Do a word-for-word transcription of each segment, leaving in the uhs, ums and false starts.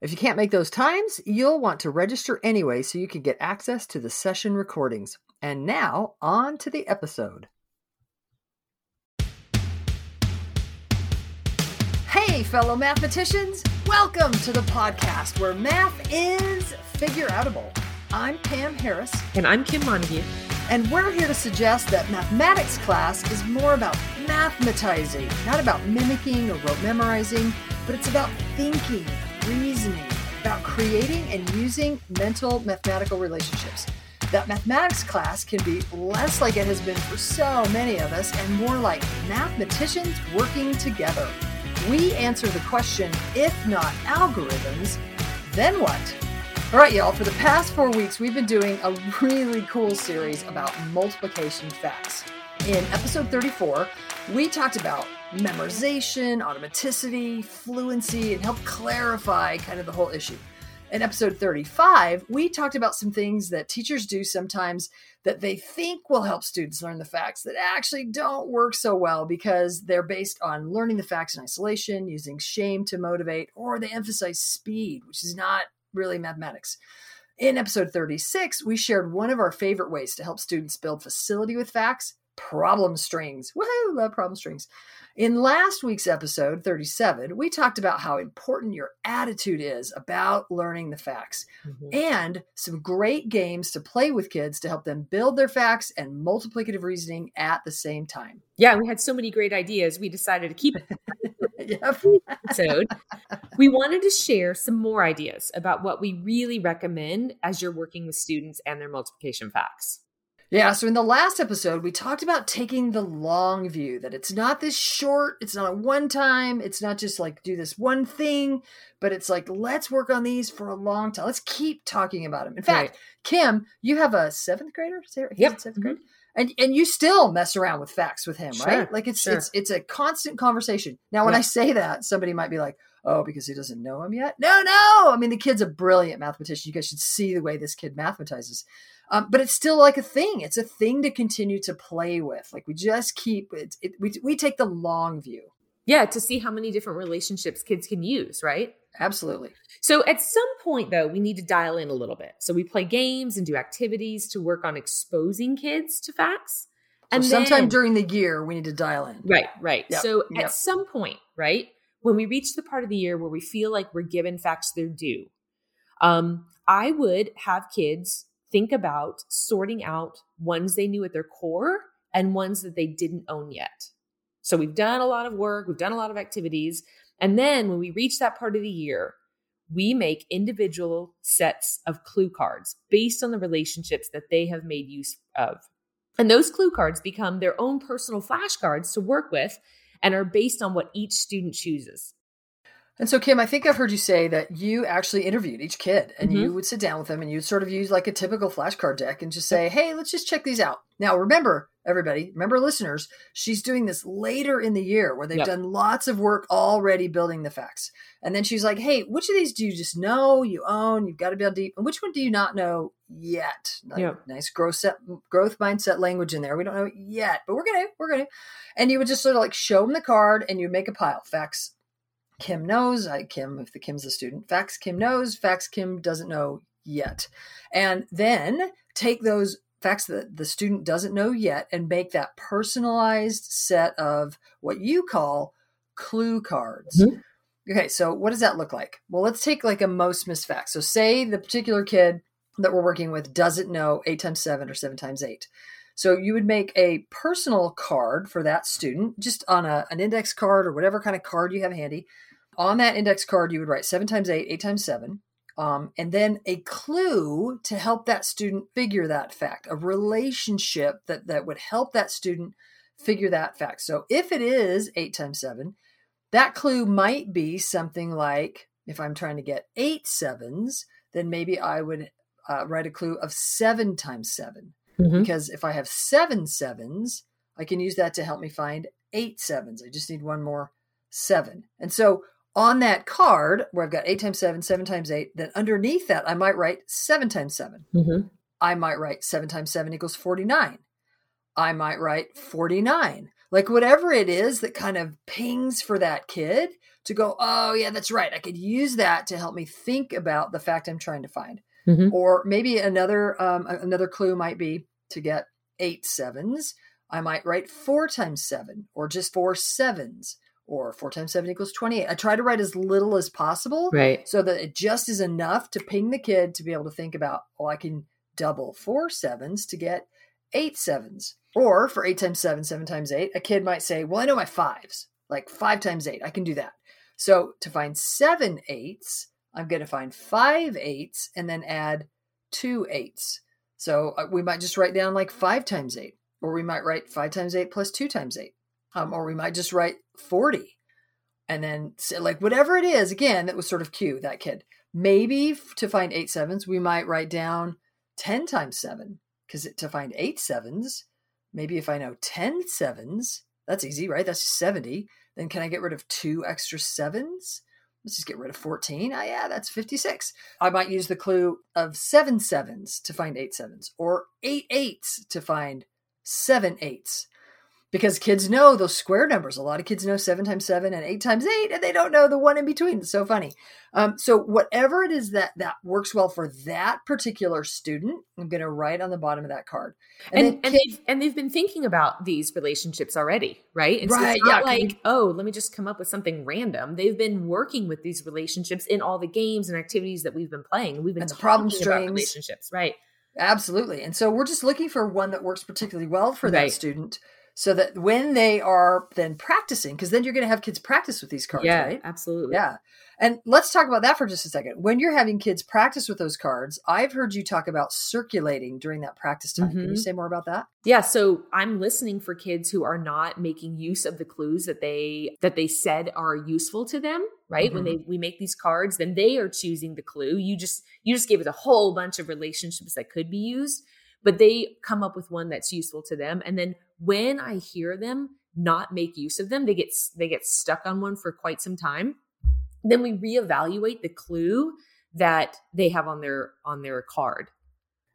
If you can't make those times, you'll want to register anyway so you can get access to the session recordings. And now, on to the episode. Hey, fellow mathematicians! Welcome to the podcast where math is figureoutable. I'm Pam Harris. And I'm Kim Monahy. And we're here to suggest that mathematics class is more about mathematizing, not about mimicking or rote memorizing, but it's about thinking, reasoning, about creating and using mental mathematical relationships. That mathematics class can be less like it has been for so many of us and more like mathematicians working together. We answer the question, if not algorithms, then what? All right, y'all, for the past four weeks, we've been doing a really cool series about multiplication facts. In episode thirty-four, we talked about memorization, automaticity, fluency, and help clarify kind of the whole issue. In episode thirty-five, we talked about some things that teachers do sometimes that they think will help students learn the facts that actually don't work so well because they're based on learning the facts in isolation, using shame to motivate, or they emphasize speed, which is not really mathematics. In episode thirty-six, we shared one of our favorite ways to help students build facility with facts: problem strings. Woohoo! Love problem strings. In last week's episode, thirty-seven, we talked about how important your attitude is about learning the facts, mm-hmm. and some great games to play with kids to help them build their facts and multiplicative reasoning at the same time. Yeah, we had so many great ideas, we decided to keep it. Yep. episode. We wanted to share some more ideas about what we really recommend as you're working with students and their multiplication facts. Yeah. So in the last episode, we talked about taking the long view, that it's not this short, it's not a one time, it's not just like do this one thing, but it's like, let's work on these for a long time. Let's keep talking about them. In fact, right. Kim, you have a seventh grader? Is there, yep. Seventh grade? Mm-hmm. And and you still mess around with facts with him, sure, right? Like it's, sure. it's, it's a constant conversation. Now, when yeah. I say that, somebody might be like, oh, because he doesn't know him yet. No, no. I mean, the kid's a brilliant mathematician. You guys should see the way this kid mathematizes. Um, but it's still like a thing. It's a thing to continue to play with. Like we just keep it, it we, we take the long view. Yeah. To see how many different relationships kids can use, right? Absolutely. So at some point though, we need to dial in a little bit. So we play games and do activities to work on exposing kids to facts. And so sometime then, during the year, we need to dial in. Right, right. Yep, so yep. at some point, right, when we reach the part of the year where we feel like we're giving facts their due, um, I would have kids think about sorting out ones they knew at their core and ones that they didn't own yet. So we've done a lot of work, we've done a lot of activities. And then when we reach that part of the year, we make individual sets of clue cards based on the relationships that they have made use of. And those clue cards become their own personal flashcards to work with and are based on what each student chooses. And so, Kim, I think I've heard you say that you actually interviewed each kid and mm-hmm. you would sit down with them and you'd sort of use like a typical flashcard deck and just say, hey, let's just check these out. Now, remember, everybody, remember listeners, she's doing this later in the year where they've yep. done lots of work already building the facts. And then she's like, hey, which of these do you just know, you own, you've got to build deep, and which one do you not know yet? Like, yep. Nice growth, set, growth mindset language in there. We don't know yet, but we're going to, we're going to. And you would just sort of like show them the card and you make a pile, facts Kim knows, I Kim, if the Kim's a student, facts Kim knows, facts Kim doesn't know yet. And then take those facts that the student doesn't know yet and make that personalized set of what you call clue cards. Mm-hmm. Okay, so what does that look like? Well, let's take like a most missed fact. So say the particular kid that we're working with doesn't know eight times seven or seven times eight. So you would make a personal card for that student, just on a, an index card or whatever kind of card you have handy. On that index card, you would write seven times eight, eight times seven, um, and then a clue to help that student figure that fact, a relationship that, that would help that student figure that fact. So if it is eight times seven, that clue might be something like If I'm trying to get eight sevens, then maybe I would uh, write a clue of seven times seven. Mm-hmm. Because if I have seven sevens, I can use that to help me find eight sevens. I just need one more seven. And so on that card where I've got eight times seven, seven times eight, then underneath that, I might write seven times seven. Mm-hmm. I might write seven times seven equals forty-nine. I might write forty-nine. Like whatever it is that kind of pings for that kid to go, oh yeah, that's right. I could use that to help me think about the fact I'm trying to find. Mm-hmm. Or maybe another, um, another clue might be to get eight sevens. I might write four times seven or just four sevens, or four times seven equals twenty-eight. I try to write as little as possible, right, so that it just is enough to ping the kid to be able to think about, well, I can double four sevens to get eight sevens. Or for eight times seven, seven times eight, a kid might say, well, I know my fives, like five times eight, I can do that. So to find seven eights, I'm going to find five eights and then add two eights. So we might just write down like five times eight, or we might write five times eight plus two times eight. Um, or we might just write forty and then say, like whatever it is, again, that was sort of cue that kid. Maybe to find eight sevens, we might write down ten times seven, because to find eight sevens, maybe if I know ten sevens, that's easy, right? That's seventy. Then can I get rid of two extra sevens? Let's just get rid of fourteen. Ah, yeah, that's fifty-six. I might use the clue of seven sevens to find eight sevens, or eight eights to find seven eights. Because kids know those square numbers. A lot of kids know seven times seven and eight times eight, and they don't know the one in between. It's so funny. Um, so whatever it is that, that works well for that particular student, I'm going to write on the bottom of that card. And and, and, kids, they've, and they've been thinking about these relationships already, right? It's, right, it's not yeah, like, we, oh, let me just come up with something random. They've been working with these relationships in all the games and activities that we've been playing. We've been talking problem about relationships, right? Absolutely. And so we're just looking for one that works particularly well for that right. student. So that when they are then practicing, because then you're going to have kids practice with these cards, yeah, right? Yeah, absolutely. Yeah. And let's talk about that for just a second. When you're having kids practice with those cards, I've heard you talk about circulating during that practice time. Mm-hmm. Can you say more about that? Yeah. So I'm listening for kids who are not making use of the clues that they that they said are useful to them, right? Mm-hmm. When they we make these cards, then they are choosing the clue. You just you just gave us a whole bunch of relationships that could be used, but they come up with one that's useful to them. And then when I hear them not make use of them, they get they get stuck on one for quite some time. Then we reevaluate the clue that they have on their on their card.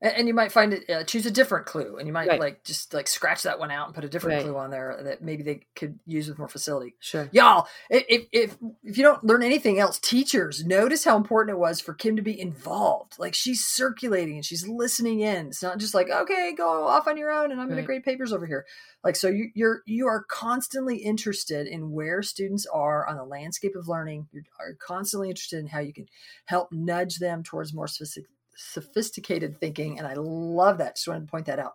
And, and you might find it, uh, choose a different clue, and you might right. like just like scratch that one out and put a different right. clue on there that maybe they could use with more facility. Sure, y'all. If if if you don't learn anything else, teachers, notice how important it was for Kim to be involved. Like she's circulating and she's listening in. It's not just like, okay, go off on your own, and I'm right. going to grade papers over here. Like so, you, you're you are constantly interested in where students are on the landscape of learning. You are constantly interested in how you can help nudge them towards more specific. sophisticated thinking. And I love that. Just wanted to point that out.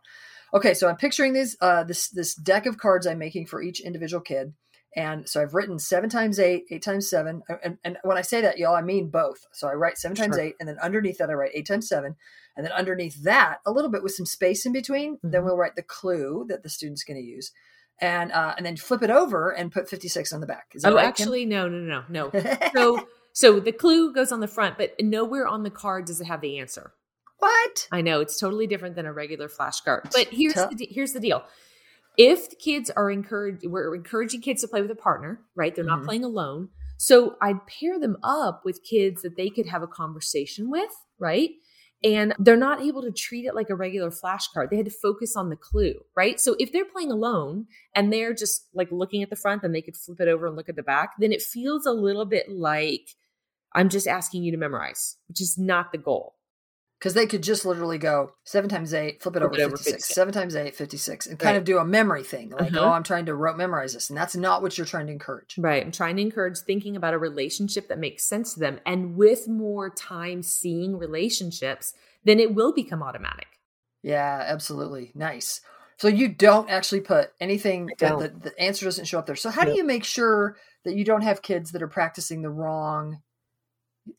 Okay. So I'm picturing these, uh, this, this deck of cards I'm making for each individual kid. And so I've written seven times eight, eight times seven. And, and when I say that, y'all, I mean both. So I write seven times sure. eight, and then underneath that, I write eight times seven. And then underneath that, a little bit with some space in between, mm-hmm. then we'll write the clue that the student's going to use. And, uh, and then flip it over and put fifty-six on the back. Is that oh, right, actually, Kim? no, no, no, no. So So the clue goes on the front, but nowhere on the card does it have the answer. What? I know, it's totally different than a regular flashcard. But here's Tough. the de- here's the deal. If the kids are encouraged, we're encouraging kids to play with a partner, right? They're mm-hmm. not playing alone. So I'd pair them up with kids that they could have a conversation with, right? And they're not able to treat it like a regular flashcard. They had to focus on the clue, right? So if they're playing alone and they're just like looking at the front, then they could flip it over and look at the back. Then it feels a little bit like I'm just asking you to memorize, which is not the goal. Because they could just literally go seven times eight, flip it flip over, it over fifty-six, fifty-six, seven times eight, fifty-six, and right. kind of do a memory thing. Like, uh-huh. oh, I'm trying to rote memorize this. And that's not what you're trying to encourage. Right. I'm trying to encourage thinking about a relationship that makes sense to them. And with more time seeing relationships, then it will become automatic. Yeah, absolutely. Nice. So you don't actually put anything, that the, the answer doesn't show up there. So how yeah. do you make sure that you don't have kids that are practicing the wrong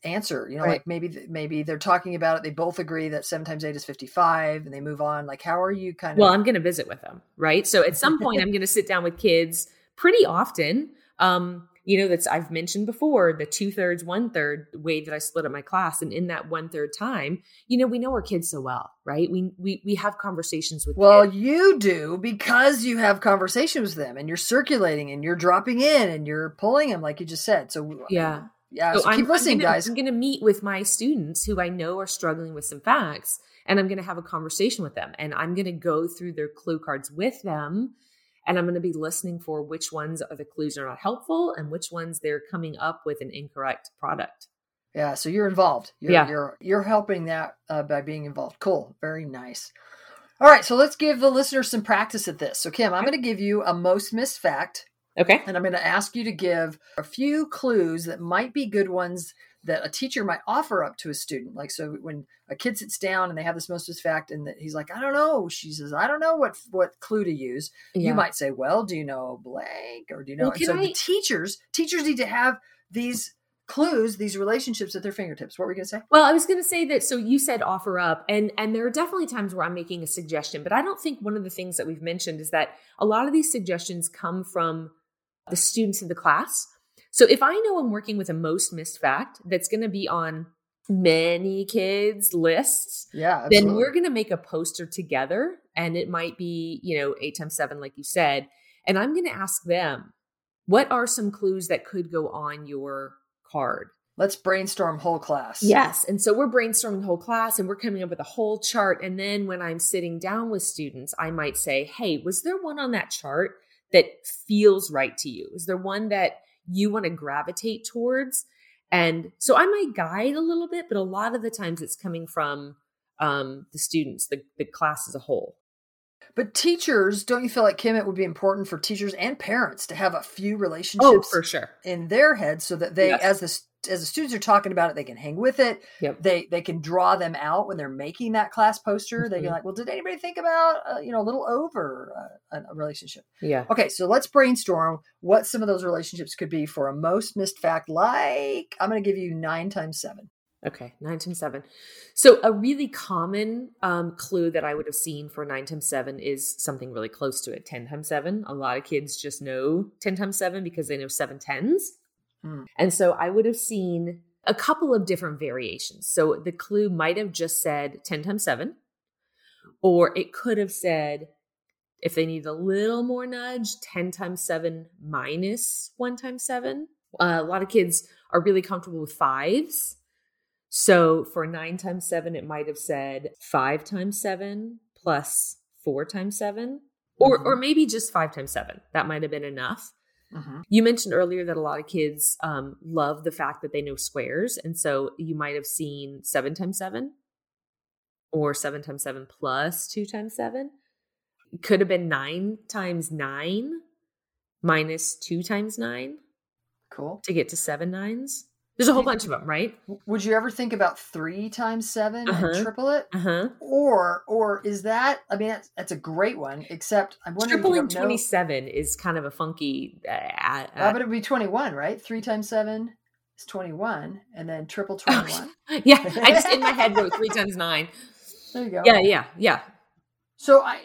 answer, you know, right. like maybe, maybe they're talking about it. They both agree that seven times eight is fifty-five and they move on. Like, how are you kind of, well, I'm going to visit with them. Right. So at some point I'm going to sit down with kids pretty often. Um, you know, that's I've mentioned before, the two thirds, one third way that I split up my class. And in that one third time, you know, we know our kids so well, right? We, we, we have conversations with well, them. Well, you do, because you have conversations with them and you're circulating and you're dropping in and you're pulling them, like you just said. So yeah, yeah. So, so keep I'm, listening, I'm gonna, guys. I'm going to meet with my students who I know are struggling with some facts, and I'm going to have a conversation with them, and I'm going to go through their clue cards with them. And I'm going to be listening for which ones are the clues are not helpful and which ones they're coming up with an incorrect product. Yeah. So you're involved. You're, yeah. You're, you're helping that uh, by being involved. Cool. Very nice. All right. So let's give the listeners some practice at this. So Kim, I'm going to give you a most missed fact. Okay. And I'm going to ask you to give a few clues that might be good ones that a teacher might offer up to a student. Like, so when a kid sits down and they have this most missed fact and he's like, I don't know. She says, I don't know what, what clue to use. Yeah. You might say, well, do you know blank, or do you know? Well, so I... the teachers, teachers need to have these clues, these relationships at their fingertips. What were you going to say? Well, I was going to say that, so you said offer up, and, and there are definitely times where I'm making a suggestion, but I don't think one of the things that we've mentioned is that a lot of these suggestions come from the students of the class. So if I know I'm working with a most missed fact that's going to be on many kids' lists, yeah, then we're going to make a poster together, and it might be, you know, eight times seven, like you said. And I'm going to ask them, what are some clues that could go on your card? Let's brainstorm whole class. Yes. And so we're brainstorming whole class, and we're coming up with a whole chart. And then when I'm sitting down with students, I might say, hey, was there one on that chart that feels right to you? Is there one that you want to gravitate towards? And so I might guide a little bit, but a lot of the times it's coming from um, the students, the, the class as a whole. But teachers, don't you feel like, Kim, it would be important for teachers and parents to have a few relationships oh, for sure. in their heads, so that they, yes. as the as the students are talking about it, they can hang with it. Yep. They they can draw them out when they're making that class poster. Mm-hmm. They can, like, well, did anybody think about uh, you know a little over uh, a relationship? Yeah. Okay, so let's brainstorm what some of those relationships could be for a most missed fact. Like, I'm going to give you nine times seven. Okay, nine times seven. So a really common um, clue that I would have seen for nine times seven is something really close to it, ten times seven. A lot of kids just know ten times seven because they know seven tens. Mm. And so I would have seen a couple of different variations. So the clue might have just said ten times seven, or it could have said, if they need a little more nudge, ten times seven minus one times seven. Uh, a lot of kids are really comfortable with fives. So for nine times seven, it might have said five times seven plus four times seven, or mm-hmm. or maybe just five times seven. That might have been enough. Mm-hmm. You mentioned earlier that a lot of kids um, love the fact that they know squares. And so you might have seen seven times seven, or seven times seven plus two times seven. It could have been nine times nine minus two times nine. Cool. To get to seven nines. There's a whole bunch of them, right? Would you ever think about three times seven uh-huh. and triple it? Uh-huh. Or, or is that, I mean, that's, that's a great one, except I'm wondering. Tripling twenty-seven know. Is kind of a funky. Uh, uh, uh, but it would be twenty-one, right? Three times seven is twenty-one, and then triple twenty-one. Oh, yeah. I just, in my head, wrote three times nine. There you go. Yeah, yeah, yeah. So I,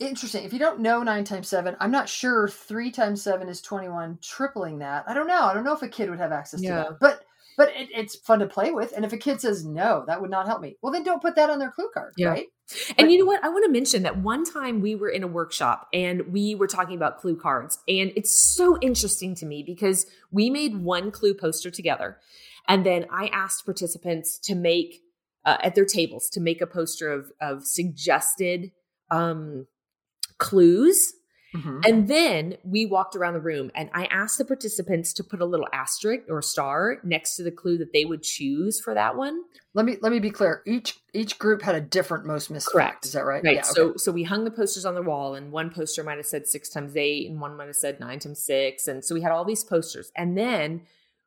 interesting. If you don't know nine times seven, I'm not sure three times seven is twenty-one, tripling that. I don't know. I don't know if a kid would have access to yeah. that, but, but it, it's fun to play with. And if a kid says, no, that would not help me, well, then don't put that on their clue card. Yeah. Right. And but, you know what? I want to mention that one time we were in a workshop and we were talking about clue cards, and it's so interesting to me because we made one clue poster together. And then I asked participants to make uh, at their tables to make a poster of, of suggested, um, clues. Mm-hmm. And then we walked around the room and I asked the participants to put a little asterisk or star next to the clue that they would choose for that one. Let me, let me be clear. Each, each group had a different most missed fact. Is that right? Right. Yeah, so, okay. so we hung the posters on the wall, and one poster might've said six times eight and one might've said nine times six. And so we had all these posters, and then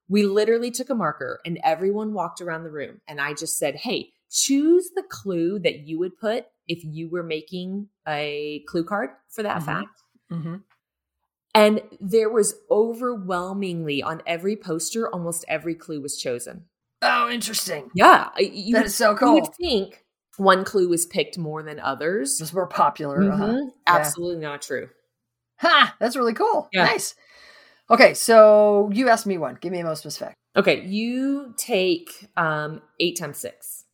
we literally took a marker and everyone walked around the room, and I just said, hey, choose the clue that you would put if you were making a clue card for that mm-hmm. fact. Mm-hmm. And there was overwhelmingly on every poster, almost every clue was chosen. Oh, interesting. Yeah. You that would, is so cool. You would think one clue was picked more than others. It's more popular. Mm-hmm. Uh-huh. Absolutely yeah. not true. Ha! That's really cool. Yeah. Nice. Okay, so you asked me one. Give me a most specific. Okay, you take um, eight times six.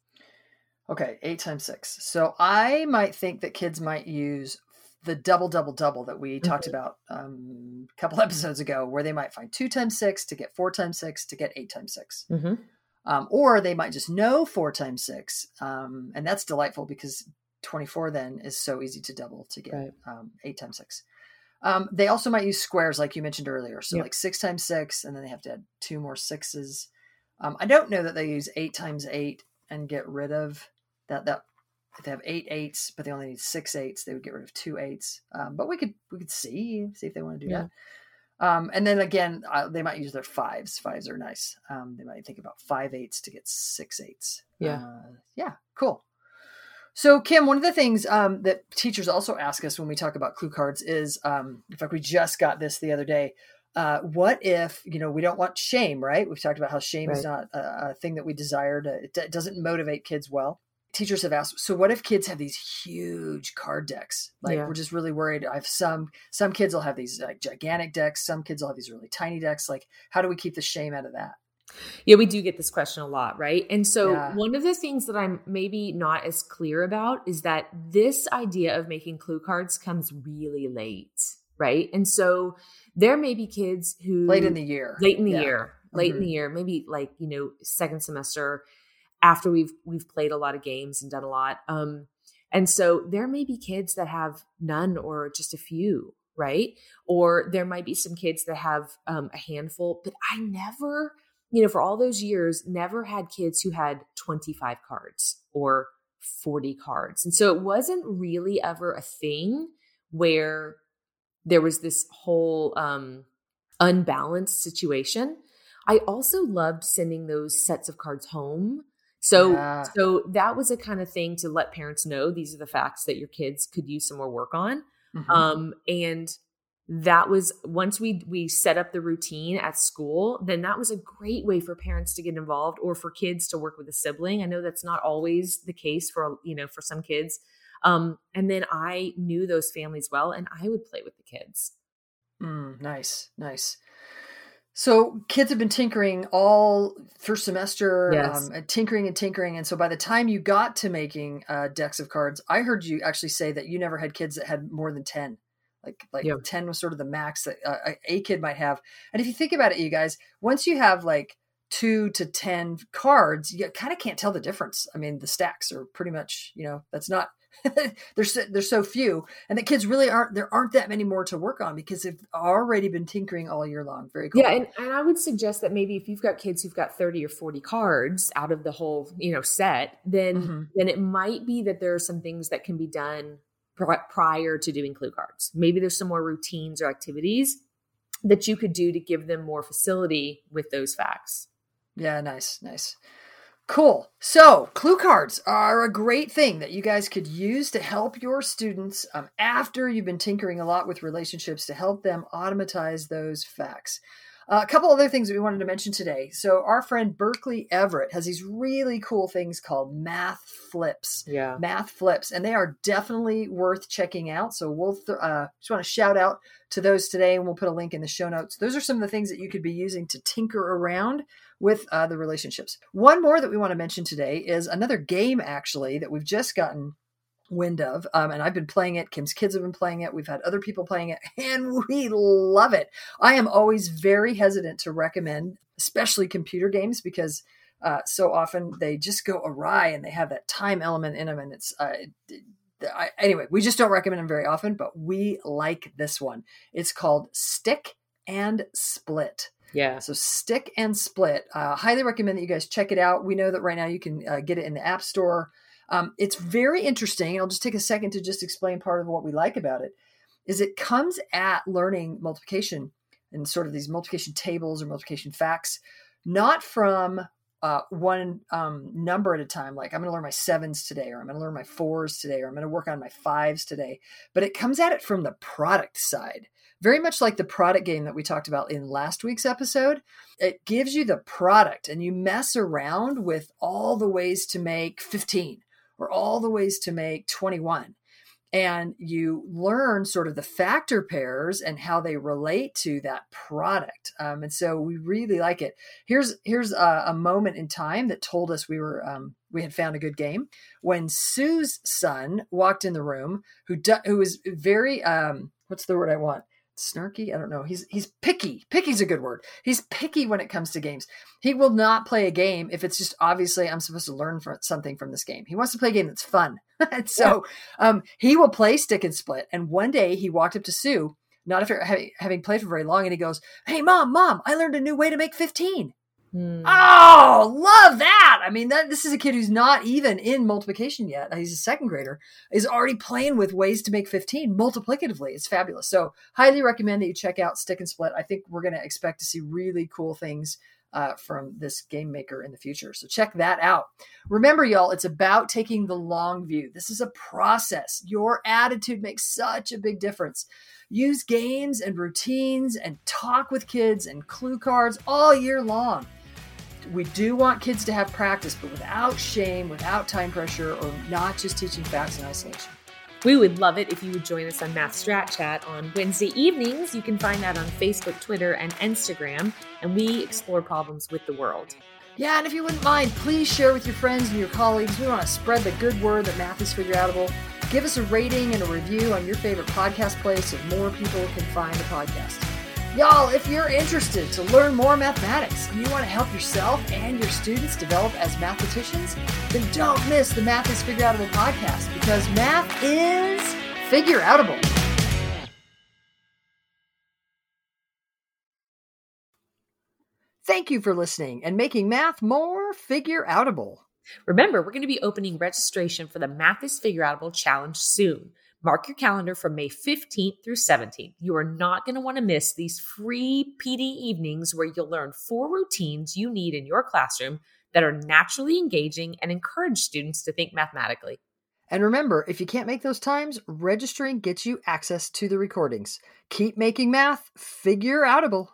Okay, eight times six. So I might think that kids might use the double, double, double that we mm-hmm. talked about um, a couple episodes ago, where they might find two times six to get four times six to get eight times six. Mm-hmm. Um, or they might just know four times six. Um, and that's delightful because twenty-four then is so easy to double to get right. um, eight times six. Um, they also might use squares like you mentioned earlier. So yep. like six times six, and then they have to add two more sixes. Um, I don't know that they use eight times eight and get rid of that, that if they have eight eights, but they only need six eights, they would get rid of two eights. Um, but we could, we could see, see if they want to do yeah. that. Um, and then again, uh, they might use their fives. Fives are nice. Um, they might think about five eights to get six eights. Yeah. Uh, yeah. Cool. So Kim, one of the things um, that teachers also ask us when we talk about clue cards is, um, in fact, we just got this the other day. Uh, what if, you know, we don't want shame, right? We've talked about how shame right. is not a, a thing that we desire to, it d- doesn't motivate kids well. Teachers have asked, so what if kids have these huge card decks? Like yeah. we're just really worried. I have some, some kids will have these like gigantic decks. Some kids will have these really tiny decks. Like how do we keep the shame out of that? Yeah, we do get this question a lot, right? And so yeah. one of the things that I'm maybe not as clear about is that this idea of making clue cards comes really late, right? And so there may be kids who... Late in the year. Late in the yeah. year. Late mm-hmm. in the year. Maybe like, you know, second semester after we've we've played a lot of games and done a lot. Um, and so there may be kids that have none or just a few, right? Or there might be some kids that have um, a handful, but I never... you know, for all those years, never had kids who had twenty-five cards or forty cards. And so it wasn't really ever a thing where there was this whole um, unbalanced situation. I also loved sending those sets of cards home. So, yeah. so that was a kind of thing to let parents know these are the facts that your kids could use some more work on. Mm-hmm. Um, and that was once we we set up the routine at school, then that was a great way for parents to get involved or for kids to work with a sibling. I know that's not always the case for, you know, for some kids. Um, and then I knew those families well, and I would play with the kids. Mm, nice, nice. So kids have been tinkering all first semester, yes. um, tinkering and tinkering. And so by the time you got to making uh, decks of cards, I heard you actually say that you never had kids that had more than ten. Like like yep. ten was sort of the max that uh, a kid might have. And if you think about it, you guys, once you have like two to ten cards, you kind of can't tell the difference. I mean, the stacks are pretty much, you know, that's not, there's so, there's so few. And the kids really aren't, there aren't that many more to work on because they've already been tinkering all year long. Very cool. Yeah, and, and I would suggest that maybe if you've got kids who've got thirty or forty cards out of the whole, you know, set, then mm-hmm. then it might be that there are some things that can be done prior to doing clue cards. Maybe there's some more routines or activities that you could do to give them more facility with those facts. Yeah. Nice. Nice. Cool. So clue cards are a great thing that you guys could use to help your students um, after you've been tinkering a lot with relationships to help them automatize those facts. Uh, a couple other things that we wanted to mention today. So our friend Berkeley Everett has these really cool things called math flips. Yeah, math flips, and they are definitely worth checking out. So we'll th- uh, just want to shout out to those today, and we'll put a link in the show notes. Those are some of the things that you could be using to tinker around with uh, the relationships. One more that we want to mention today is another game actually that we've just gotten wind of. Um, and I've been playing it. Kim's kids have been playing it. We've had other people playing it, and we love it. I am always very hesitant to recommend, especially computer games, because uh, so often they just go awry and they have that time element in them. And it's, uh, I, anyway, we just don't recommend them very often, but we like this one. It's called Stick and Split. Yeah. So Stick and Split. Uh, highly recommend that you guys check it out. We know that right now you can uh, get it in the App Store. Um, it's very interesting. I'll just take a second to just explain part of what we like about it is it comes at learning multiplication and sort of these multiplication tables or multiplication facts, not from uh, one um, number at a time. Like I'm going to learn my sevens today, or I'm going to learn my fours today, or I'm going to work on my fives today, but it comes at it from the product side. Very much like the product game that we talked about in last week's episode. It gives you the product and you mess around with all the ways to make fifteen. Or all the ways to make twenty-one. and you learn sort of the factor pairs and how they relate to that product. Um, and so we really like it. Here's here's a, a moment in time that told us we were um, we had found a good game when Sue's son walked in the room, who do, who is very um, what's the word I want? Snarky? I don't know. He's he's picky. Picky's a good word. He's picky when it comes to games. He will not play a game if it's just obviously I'm supposed to learn from, something from this game. He wants to play a game that's fun. And so um, he will play Stick and Split. And one day he walked up to Sue, not after having, having played for very long, and he goes, "Hey, mom, mom, I learned a new way to make fifteen." Hmm. Oh, love that. I mean, that this is a kid who's not even in multiplication yet. He's a second grader, is already playing with ways to make fifteen multiplicatively. It's fabulous. So highly recommend that you check out Stick and Split. I think we're going to expect to see really cool things uh, from this game maker in the future. So check that out. Remember, y'all, it's about taking the long view. This is a process. Your attitude makes such a big difference. Use games and routines and talk with kids and clue cards all year long. We do want kids to have practice, but without shame, without time pressure, or not just teaching facts in isolation. We would love it if you would join us on Math Strat Chat on Wednesday evenings. You can find that on Facebook, Twitter, and Instagram, and we explore problems with the world. Yeah, and if you wouldn't mind, please share with your friends and your colleagues. We want to spread the good word that math is figureoutable. Give us a rating and a review on your favorite podcast place so more people can find the podcast. Y'all, if you're interested to learn more mathematics and you want to help yourself and your students develop as mathematicians, then don't miss the Math is Figureoutable podcast, because math is figureoutable. Thank you for listening and making math more figureoutable. Remember, we're going to be opening registration for the Math is Figureoutable Challenge soon. Mark your calendar from May fifteenth through seventeenth. You are not going to want to miss these free P D evenings where you'll learn four routines you need in your classroom that are naturally engaging and encourage students to think mathematically. And remember, if you can't make those times, registering gets you access to the recordings. Keep making math figureoutable.